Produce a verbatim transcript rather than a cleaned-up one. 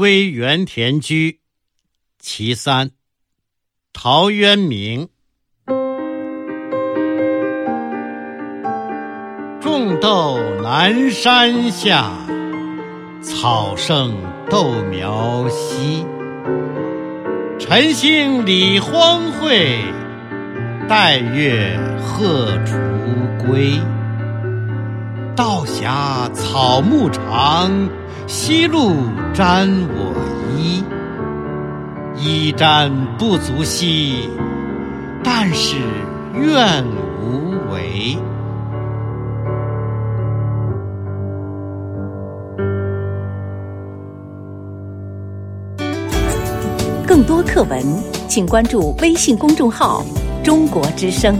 归园田居其三，陶渊明。种豆南山下，草生豆苗稀。晨兴理荒秽，带月荷锄归。道狭草木长，夕露沾我衣。衣沾不足惜，但使愿无为。更多课文，请关注微信公众号中国之声。